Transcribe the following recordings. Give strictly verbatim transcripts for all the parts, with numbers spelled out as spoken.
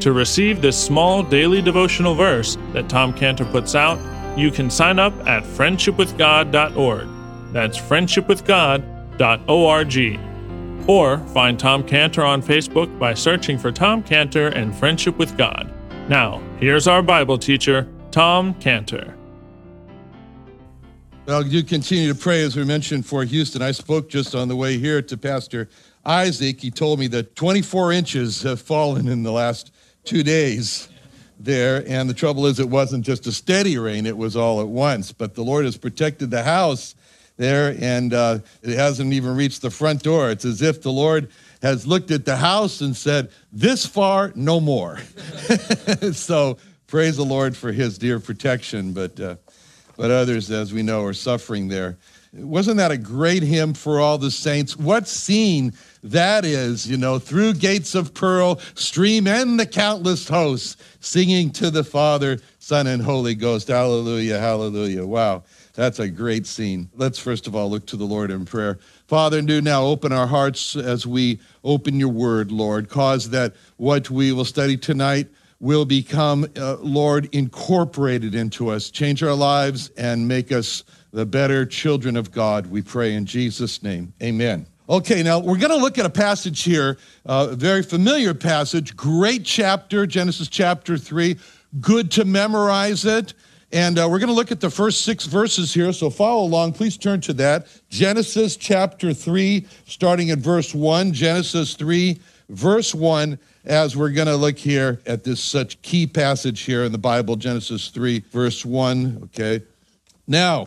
To receive this small daily devotional verse that Tom Cantor puts out, you can sign up at friendship with god dot org. That's friendship with god dot org. Or find Tom Cantor on Facebook by searching for Tom Cantor and Friendship with God. Now, here's our Bible teacher, Tom Cantor. Well, you continue to pray, as we mentioned, for Houston. I spoke just on the way here to Pastor Isaac. He told me that twenty-four inches have fallen in the last two days there, and the trouble is it wasn't just a steady rain, it was all at once, but the Lord has protected the house there, and uh, it hasn't even reached the front door. It's as if the Lord has looked at the house and said, this far, no more. So praise the Lord for his dear protection, but, uh, but others, as we know, are suffering there. Wasn't that a great hymn for all the saints? What scene that is, you know, through gates of pearl, stream and the countless hosts, singing to the Father, Son, and Holy Ghost. Hallelujah, hallelujah. Wow, that's a great scene. Let's first of all look to the Lord in prayer. Father, do now open our hearts as we open your word, Lord. Cause that what we will study tonight will become, uh, Lord, incorporated into us. Change our lives and make us the better children of God, we pray in Jesus' name, amen. Okay, now we're gonna look at a passage here, uh, a very familiar passage, great chapter, Genesis chapter three, good to memorize it. And uh, we're gonna look at the first six verses here, so follow along, please turn to that. Genesis chapter three, starting at verse one, Genesis three, verse one, as we're gonna look here at this such key passage here in the Bible, Genesis three, verse one, okay. Now,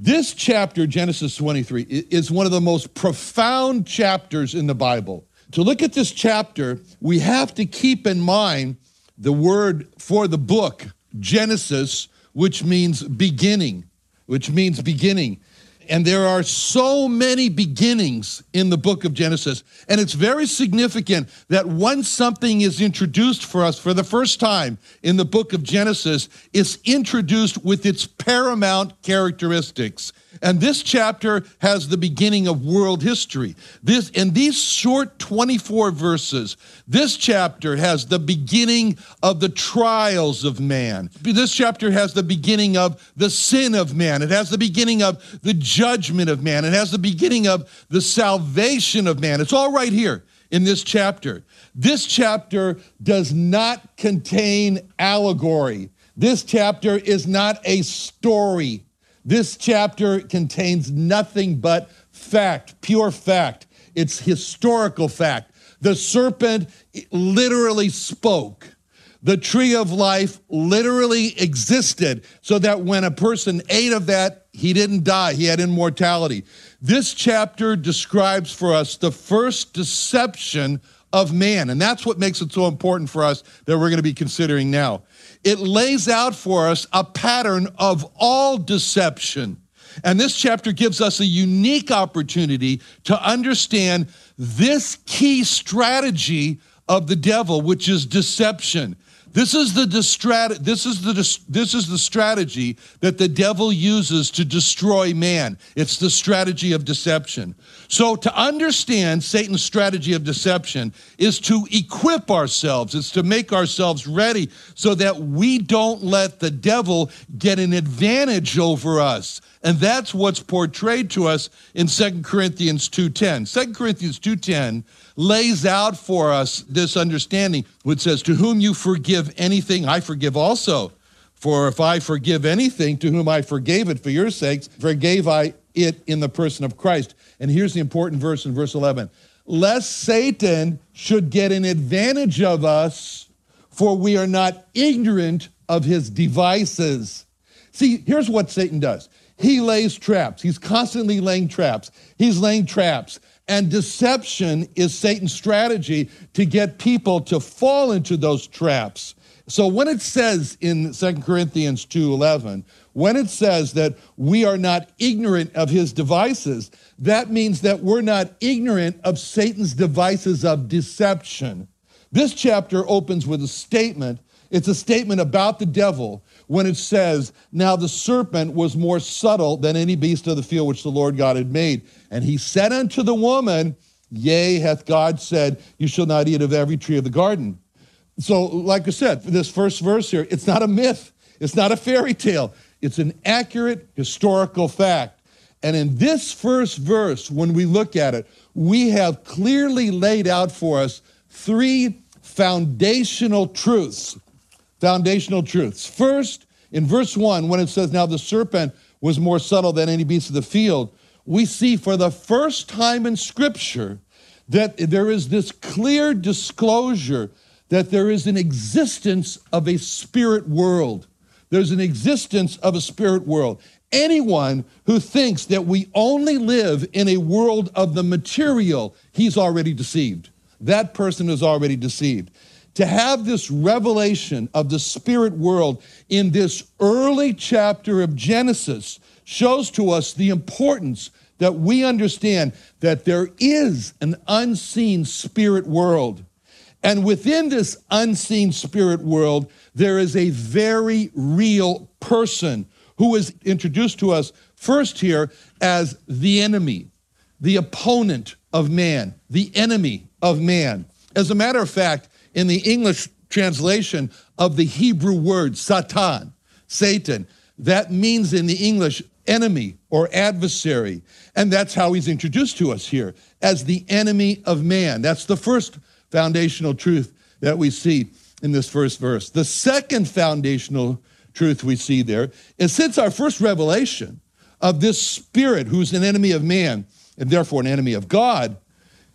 This chapter, Genesis twenty-three, is one of the most profound chapters in the Bible. To look at this chapter, we have to keep in mind the word for the book, Genesis, which means beginning, which means beginning. And there are so many beginnings in the book of Genesis. And it's very significant that once something is introduced for us for the first time in the book of Genesis, it's introduced with its paramount characteristics. And this chapter has the beginning of world history. This, in these short twenty-four verses, this chapter has the beginning of the trials of man. This chapter has the beginning of the sin of man. It has the beginning of the judgment of man. It has the beginning of the salvation of man. It's all right here in this chapter. This chapter does not contain allegory. This chapter is not a story. This chapter contains nothing but fact, pure fact. It's historical fact. The serpent literally spoke. The tree of life literally existed, so that when a person ate of that, he didn't die, he had immortality. This chapter describes for us the first deception of man, and that's what makes it so important for us that we're gonna be considering now. It lays out for us a pattern of all deception. And this chapter gives us a unique opportunity to understand this key strategy of the devil, which is deception. This is the distrat- this is the this is the strategy that the devil uses to destroy man. It's the strategy of deception. So to understand Satan's strategy of deception is to equip ourselves. It's to make ourselves ready so that we don't let the devil get an advantage over us. And that's what's portrayed to us in Second Corinthians two ten. Second Corinthians two ten lays out for us this understanding, which says, to whom you forgive anything, I forgive also. For if I forgive anything, to whom I forgave it for your sakes, forgave I it in the person of Christ. And here's the important verse in verse eleven. Lest Satan should get an advantage of us, for we are not ignorant of his devices. See, here's what Satan does. He lays traps. He's constantly laying traps. He's laying traps. And deception is Satan's strategy to get people to fall into those traps. So when it says in Second Corinthians two eleven, when it says that we are not ignorant of his devices, that means that we're not ignorant of Satan's devices of deception. This chapter opens with a statement. It's a statement about the devil when it says, now the serpent was more subtle than any beast of the field which the Lord God had made. And he said unto the woman, yea, hath God said, you shall not eat of every tree of the garden. So like I said, this first verse here, it's not a myth, it's not a fairy tale, it's an accurate historical fact. And in this first verse, when we look at it, we have clearly laid out for us three foundational truths. Foundational truths. First, in verse one, when it says, now the serpent was more subtle than any beast of the field, we see for the first time in Scripture that there is this clear disclosure that there is an existence of a spirit world. There's an existence of a spirit world. Anyone who thinks that we only live in a world of the material, he's already deceived. That person is already deceived. To have this revelation of the spirit world in this early chapter of Genesis shows to us the importance that we understand that there is an unseen spirit world. And within this unseen spirit world, there is a very real person who is introduced to us first here as the enemy, the opponent of man, the enemy of man. As a matter of fact, in the English translation of the Hebrew word Satan, Satan, that means in the English enemy or adversary. And that's how he's introduced to us here, as the enemy of man. That's the first foundational truth that we see in this first verse. The second foundational truth we see there is, since our first revelation of this spirit who's an enemy of man and therefore an enemy of God,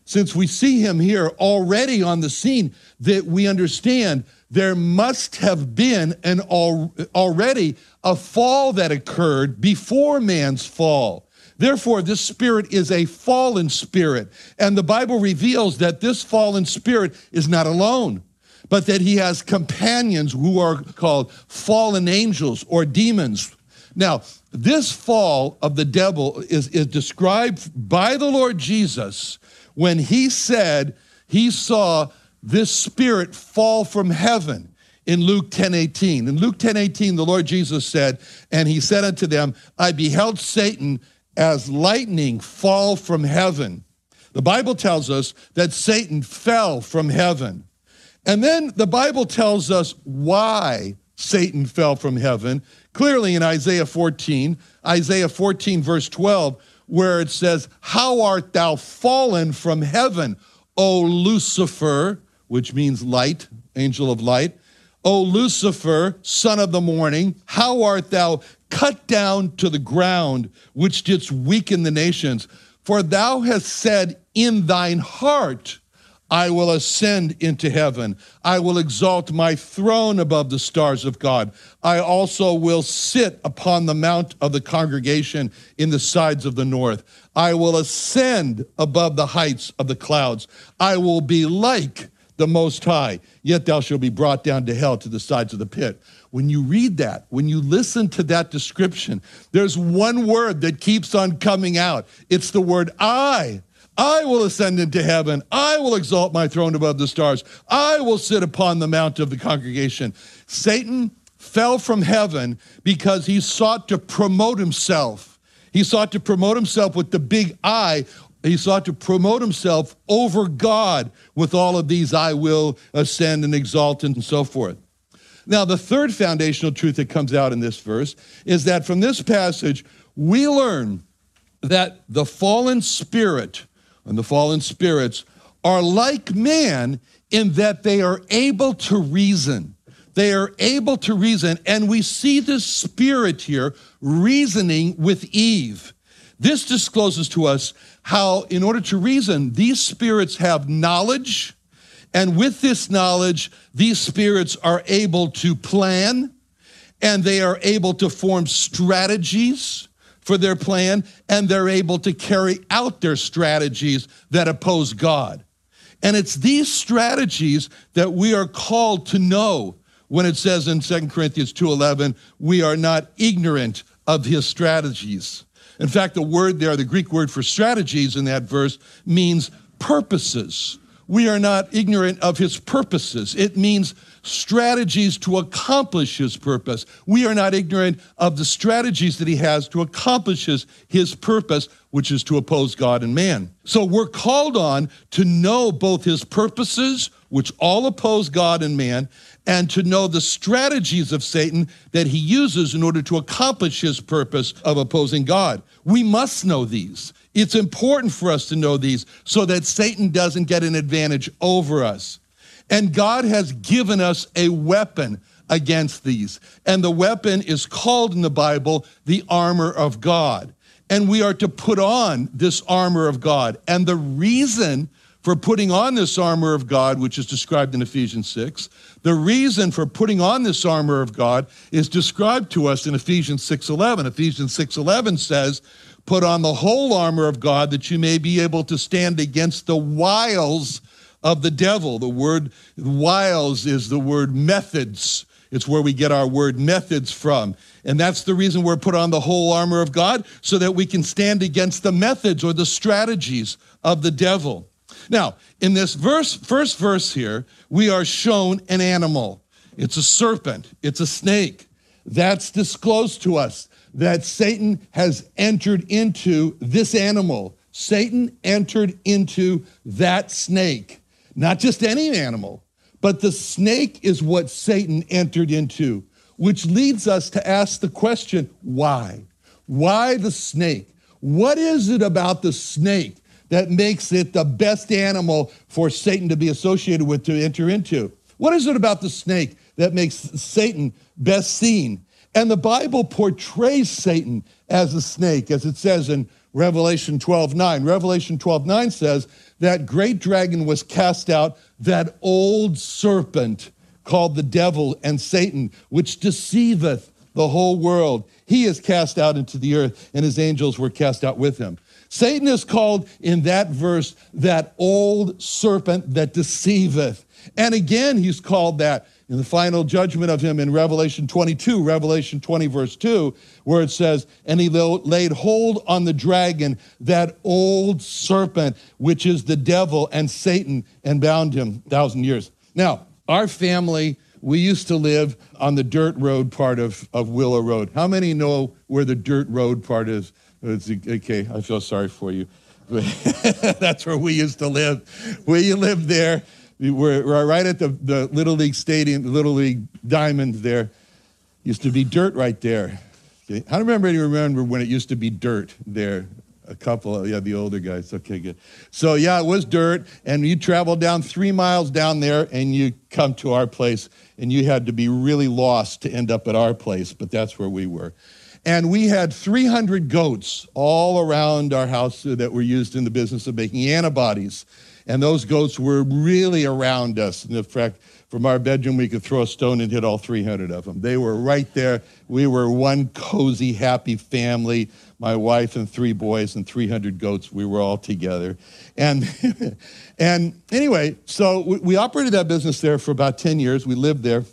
since we see him here already on the scene, that we understand there must have been an al- already a fall that occurred before man's fall. Therefore, this spirit is a fallen spirit. And the Bible reveals that this fallen spirit is not alone, but that he has companions who are called fallen angels or demons. Now, this fall of the devil is, is described by the Lord Jesus when he said he saw this spirit fall from heaven in Luke ten eighteen. In Luke ten eighteen, the Lord Jesus said, and he said unto them, I beheld Satan as lightning fall from heaven. The Bible tells us that Satan fell from heaven. And then the Bible tells us why Satan fell from heaven, Clearly in Isaiah fourteen, Isaiah fourteen verse twelve, where it says, "How art thou fallen from heaven, O Lucifer," which means light, angel of light, "O Lucifer, son of the morning, how art thou cut down to the ground, which didst weaken the nations? For thou hast said in thine heart, I will ascend into heaven. I will exalt my throne above the stars of God. I also will sit upon the mount of the congregation in the sides of the north. I will ascend above the heights of the clouds. I will be like the Most High, yet thou shalt be brought down to hell, to the sides of the pit." When you read that, when you listen to that description, there's one word that keeps on coming out. It's the word I. I will ascend into heaven. I will exalt my throne above the stars. I will sit upon the mount of the congregation. Satan fell from heaven because he sought to promote himself. He sought to promote himself with the big I. He sought to promote himself over God with all of these I will, ascend, and exalt, and so forth. Now, the third foundational truth that comes out in this verse is that from this passage, we learn that the fallen spirit and the fallen spirits are like man in that they are able to reason. They are able to reason, and we see this spirit here reasoning with Eve. This discloses to us how, in order to reason, these spirits have knowledge, and with this knowledge, these spirits are able to plan, and they are able to form strategies for their plan, and they're able to carry out their strategies that oppose God. And it's these strategies that we are called to know when it says in Second Corinthians two eleven, we are not ignorant of his strategies. In fact, the word there, the Greek word for strategies in that verse, means purposes. We are not ignorant of his purposes. It means strategies to accomplish his purpose. We are not ignorant of the strategies that he has to accomplish his, his purpose, which is to oppose God and man. So we're called on to know both his purposes, which all oppose God and man, and to know the strategies of Satan that he uses in order to accomplish his purpose of opposing God. We must know these. It's important for us to know these so that Satan doesn't get an advantage over us. And God has given us a weapon against these. And the weapon is called in the Bible the armor of God. And we are to put on this armor of God. And the reason for putting on this armor of God, which is described in Ephesians six, the reason for putting on this armor of God is described to us in Ephesians six eleven. Ephesians six eleven says, "Put on the whole armor of God that you may be able to stand against the wiles of the devil." The word wiles is the word methods. It's where we get our word methods from. And that's the reason we're put on the whole armor of God, so that we can stand against the methods or the strategies of the devil. Now, in this verse, first verse here, we are shown an animal. It's a serpent. It's a snake. That's disclosed to us that Satan has entered into this animal. Satan entered into that snake. Not just any animal, but the snake is what Satan entered into, which leads us to ask the question, why? Why the snake? What is it about the snake that makes it the best animal for Satan to be associated with, to enter into? What is it about the snake that makes Satan best seen? And the Bible portrays Satan as a snake, as it says in Revelation twelve nine. Revelation twelve nine says, "That great dragon was cast out, that old serpent called the devil and Satan, which deceiveth the whole world. He is cast out into the earth, and his angels were cast out with him." Satan is called in that verse that old serpent that deceiveth. And again, he's called that in the final judgment of him in Revelation twenty-two, Revelation twenty verse two, where it says, "And he laid hold on the dragon, that old serpent, which is the devil and Satan, and bound him a thousand years." Now, our family, we used to live on the dirt road part of, of Willow Road. How many know where the dirt road part is? It's, okay, I feel sorry for you. That's where we used to live. We lived there. We're right at the, the Little League Stadium, Little League Diamond there. Used to be dirt right there. Okay. How do anybody remember when it used to be dirt there? A couple of, yeah, the older guys. Okay, good. So yeah, it was dirt, and you traveled down three miles down there, and you come to our place, and you had to be really lost to end up at our place, but that's where we were. And we had three hundred goats all around our house that were used in the business of making antibodies. And those goats were really around us. In fact, from our bedroom, we could throw a stone and hit all three hundred of them. They were right there. We were one cozy, happy family. My wife and three boys and three hundred goats. We were all together. And, and anyway, so we, we operated that business there for about ten years. We lived there.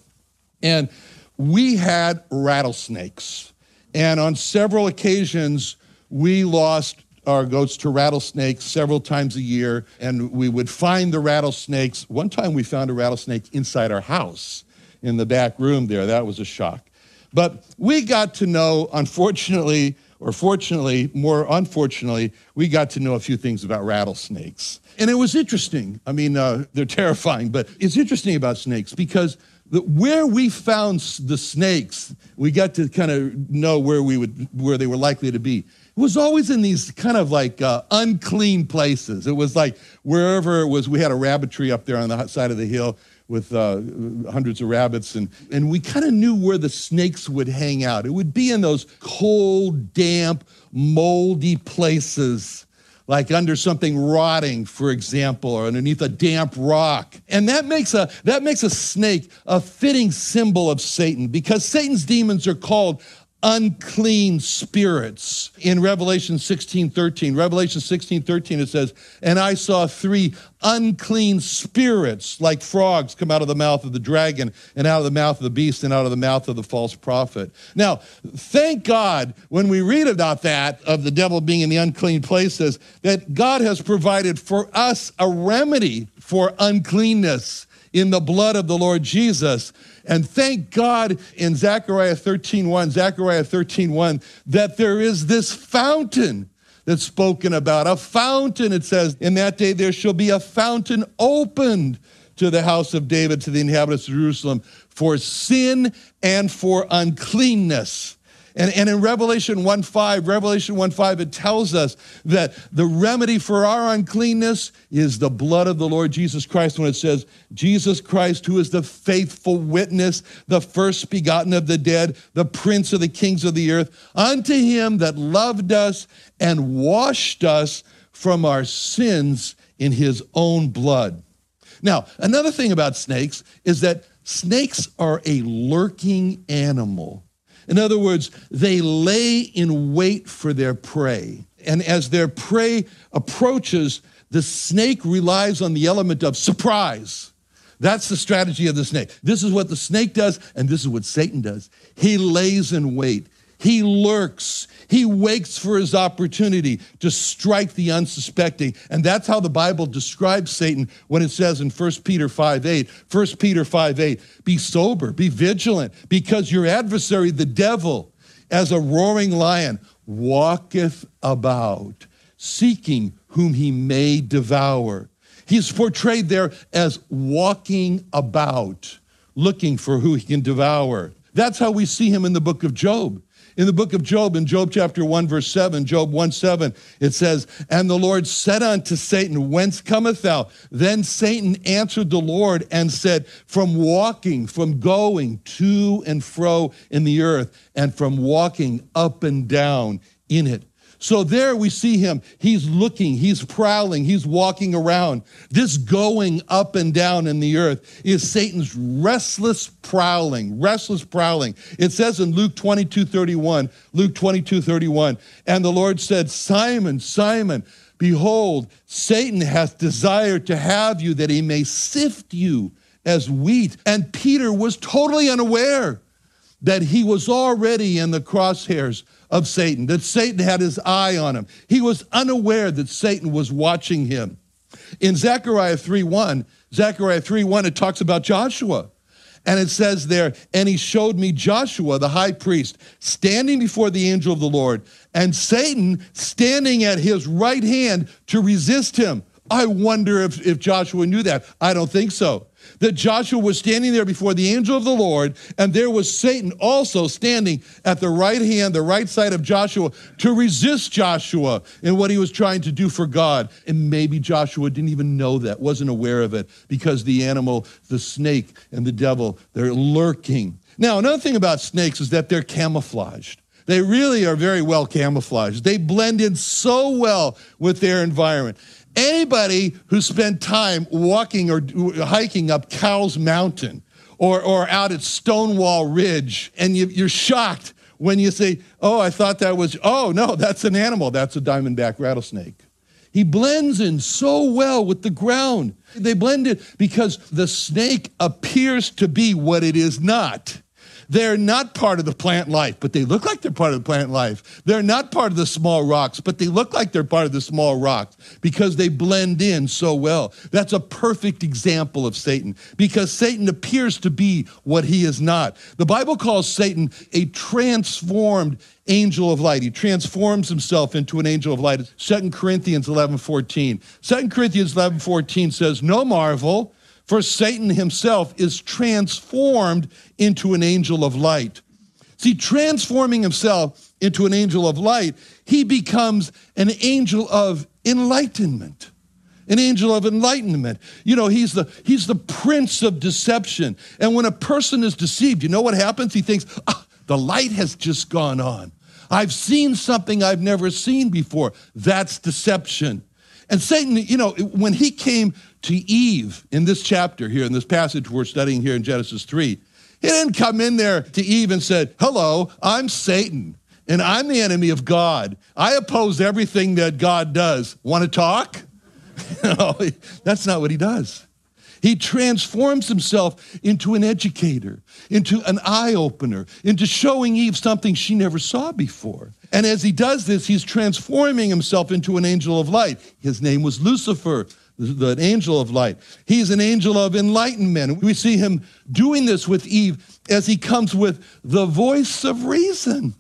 And we had rattlesnakes. And on several occasions, we lost our goats to rattlesnakes several times a year, and we would find the rattlesnakes. One time we found a rattlesnake inside our house in the back room there. That was a shock. But we got to know, unfortunately, or fortunately, more unfortunately, we got to know a few things about rattlesnakes. And it was interesting. I mean, uh, they're terrifying, but it's interesting about snakes because where we found the snakes, we got to kind of know where we would, where they were likely to be. It was always in these kind of like uh, unclean places. It was like wherever it was, we had a rabbit tree up there on the side of the hill with uh, hundreds of rabbits, and, and we kind of knew where the snakes would hang out. It would be in those cold, damp, moldy places, like under something rotting, for example, or underneath a damp rock. And that makes a that makes a snake a fitting symbol of Satan, because Satan's demons are called unclean spirits. In Revelation sixteen thirteen, Revelation sixteen thirteen, it says, "And I saw three unclean spirits like frogs come out of the mouth of the dragon, and out of the mouth of the beast, and out of the mouth of the false prophet." Now, thank God when we read about that, of the devil being in the unclean places, that God has provided for us a remedy for uncleanness in the blood of the Lord Jesus. And thank God in Zechariah thirteen one, Zechariah thirteen one, that there is this fountain that's spoken about. A fountain, it says, "In that day there shall be a fountain opened to the house of David, to the inhabitants of Jerusalem, for sin and for uncleanness." And, and in Revelation one five, Revelation one five, it tells us that the remedy for our uncleanness is the blood of the Lord Jesus Christ, when it says, "Jesus Christ, who is the faithful witness, the first begotten of the dead, the prince of the kings of the earth, unto him that loved us and washed us from our sins in his own blood." Now, another thing about snakes is that snakes are a lurking animal. In other words, they lay in wait for their prey. And as their prey approaches, the snake relies on the element of surprise. That's the strategy of the snake. This is what the snake does, and this is what Satan does. He lays in wait. He lurks. He waits for his opportunity to strike the unsuspecting. And that's how the Bible describes Satan when it says in First Peter five eight, First Peter five eight, "Be sober, be vigilant, because your adversary, the devil, as a roaring lion, walketh about, seeking whom he may devour." He's portrayed there as walking about, looking for who he can devour. That's how we see him in the book of Job. In the book of Job, in Job chapter one, verse seven, Job one seven, it says, "And the Lord said unto Satan, Whence cometh thou? Then Satan answered the Lord and said, From walking, from going to and fro in the earth, and from walking up and down in it." So there we see him. He's looking, he's prowling, he's walking around. This going up and down in the earth is Satan's restless prowling, restless prowling. It says in Luke twenty-two thirty-one, Luke twenty-two thirty-one, "And the Lord said, Simon, Simon, behold, Satan hath desired to have you that he may sift you as wheat." And Peter was totally unaware that he was already in the crosshairs of Satan, that Satan had his eye on him. He was unaware that Satan was watching him. In Zechariah three one, Zechariah three one, it talks about Joshua. And it says there, "And he showed me Joshua, the high priest, standing before the angel of the Lord, and Satan standing at his right hand to resist him." I wonder if, if Joshua knew that. I don't think so. that Joshua was standing there before the angel of the Lord, and there was Satan also standing at the right hand, the right side of Joshua, to resist Joshua in what he was trying to do for God. And maybe Joshua didn't even know that, wasn't aware of it, because the animal, the snake, and the devil, they're lurking. Now, another thing about snakes is that they're camouflaged. They really are very well camouflaged. They blend in so well with their environment. Anybody who spent time walking or hiking up Cowles Mountain or, or out at Stonewall Ridge, and you, you're shocked when you say, oh, I thought that was, oh, no, that's an animal. That's a diamondback rattlesnake. He blends in so well with the ground. They blend in because the snake appears to be what it is not. They're not part of the plant life, but they look like they're part of the plant life. They're not part of the small rocks, but they look like they're part of the small rocks because they blend in so well. That's a perfect example of Satan, because Satan appears to be what he is not. The Bible calls Satan a transformed angel of light. He transforms himself into an angel of light. Second Corinthians eleven fourteen. Second Corinthians eleven fourteen says, no marvel, for Satan himself is transformed into an angel of light. See, transforming himself into an angel of light, he becomes an angel of enlightenment. An angel of enlightenment. You know, he's the, he's the prince of deception. And when a person is deceived, you know what happens? He thinks, ah, the light has just gone on. I've seen something I've never seen before. That's deception. And Satan, you know, when he came to Eve in this chapter here, in this passage we're studying here in Genesis three, he didn't come in there to Eve and said, hello, I'm Satan, and I'm the enemy of God. I oppose everything that God does. Want to talk? No, that's not what he does. He transforms himself into an educator, into an eye-opener, into showing Eve something she never saw before. And as he does this, he's transforming himself into an angel of light. His name was Lucifer, the angel of light. He's an angel of enlightenment. We see him doing this with Eve as he comes with the voice of reason.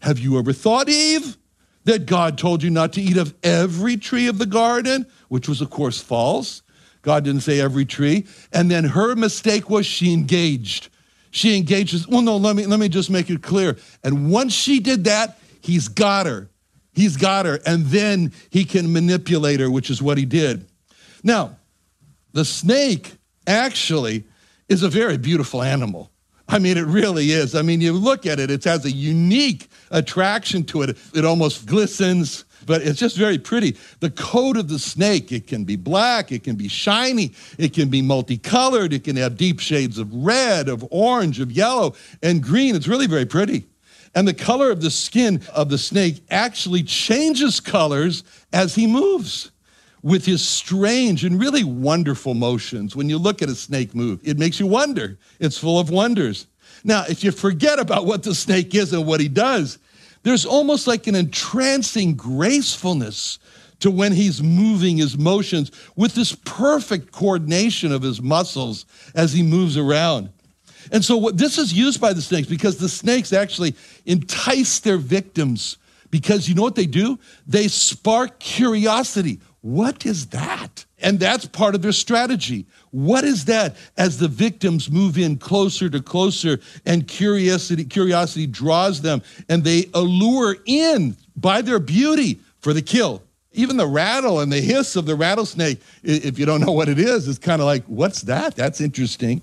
Have you ever thought, Eve, that God told you not to eat of every tree of the garden? Which was, of course, false. God didn't say every tree. And then her mistake was she engaged. She engages, well, no, let me, let me just make it clear. And once she did that, he's got her. He's got her. And then he can manipulate her, which is what he did. Now, the snake actually is a very beautiful animal. I mean, it really is. I mean, you look at it, it has a unique attraction to it. It almost glistens, but it's just very pretty. The coat of the snake, it can be black, it can be shiny, it can be multicolored, it can have deep shades of red, of orange, of yellow, and green. It's really very pretty. And the color of the skin of the snake actually changes colors as he moves with his strange and really wonderful motions. When you look at a snake move, it makes you wonder. It's full of wonders. Now, if you forget about what the snake is and what he does, there's almost like an entrancing gracefulness to when he's moving his motions with this perfect coordination of his muscles as he moves around. And so what, this is used by the snakes because the snakes actually entice their victims, because you know what they do? They spark curiosity. What is that? And that's part of their strategy. What is that? As the victims move in closer to closer, and curiosity, curiosity draws them, and they allure in by their beauty for the kill. Even the rattle and the hiss of the rattlesnake, if you don't know what it is, it's kind of like, what's that? That's interesting.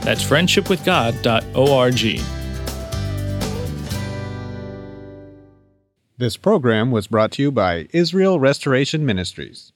That's friendship with god dot org. This program was brought to you by Israel Restoration Ministries.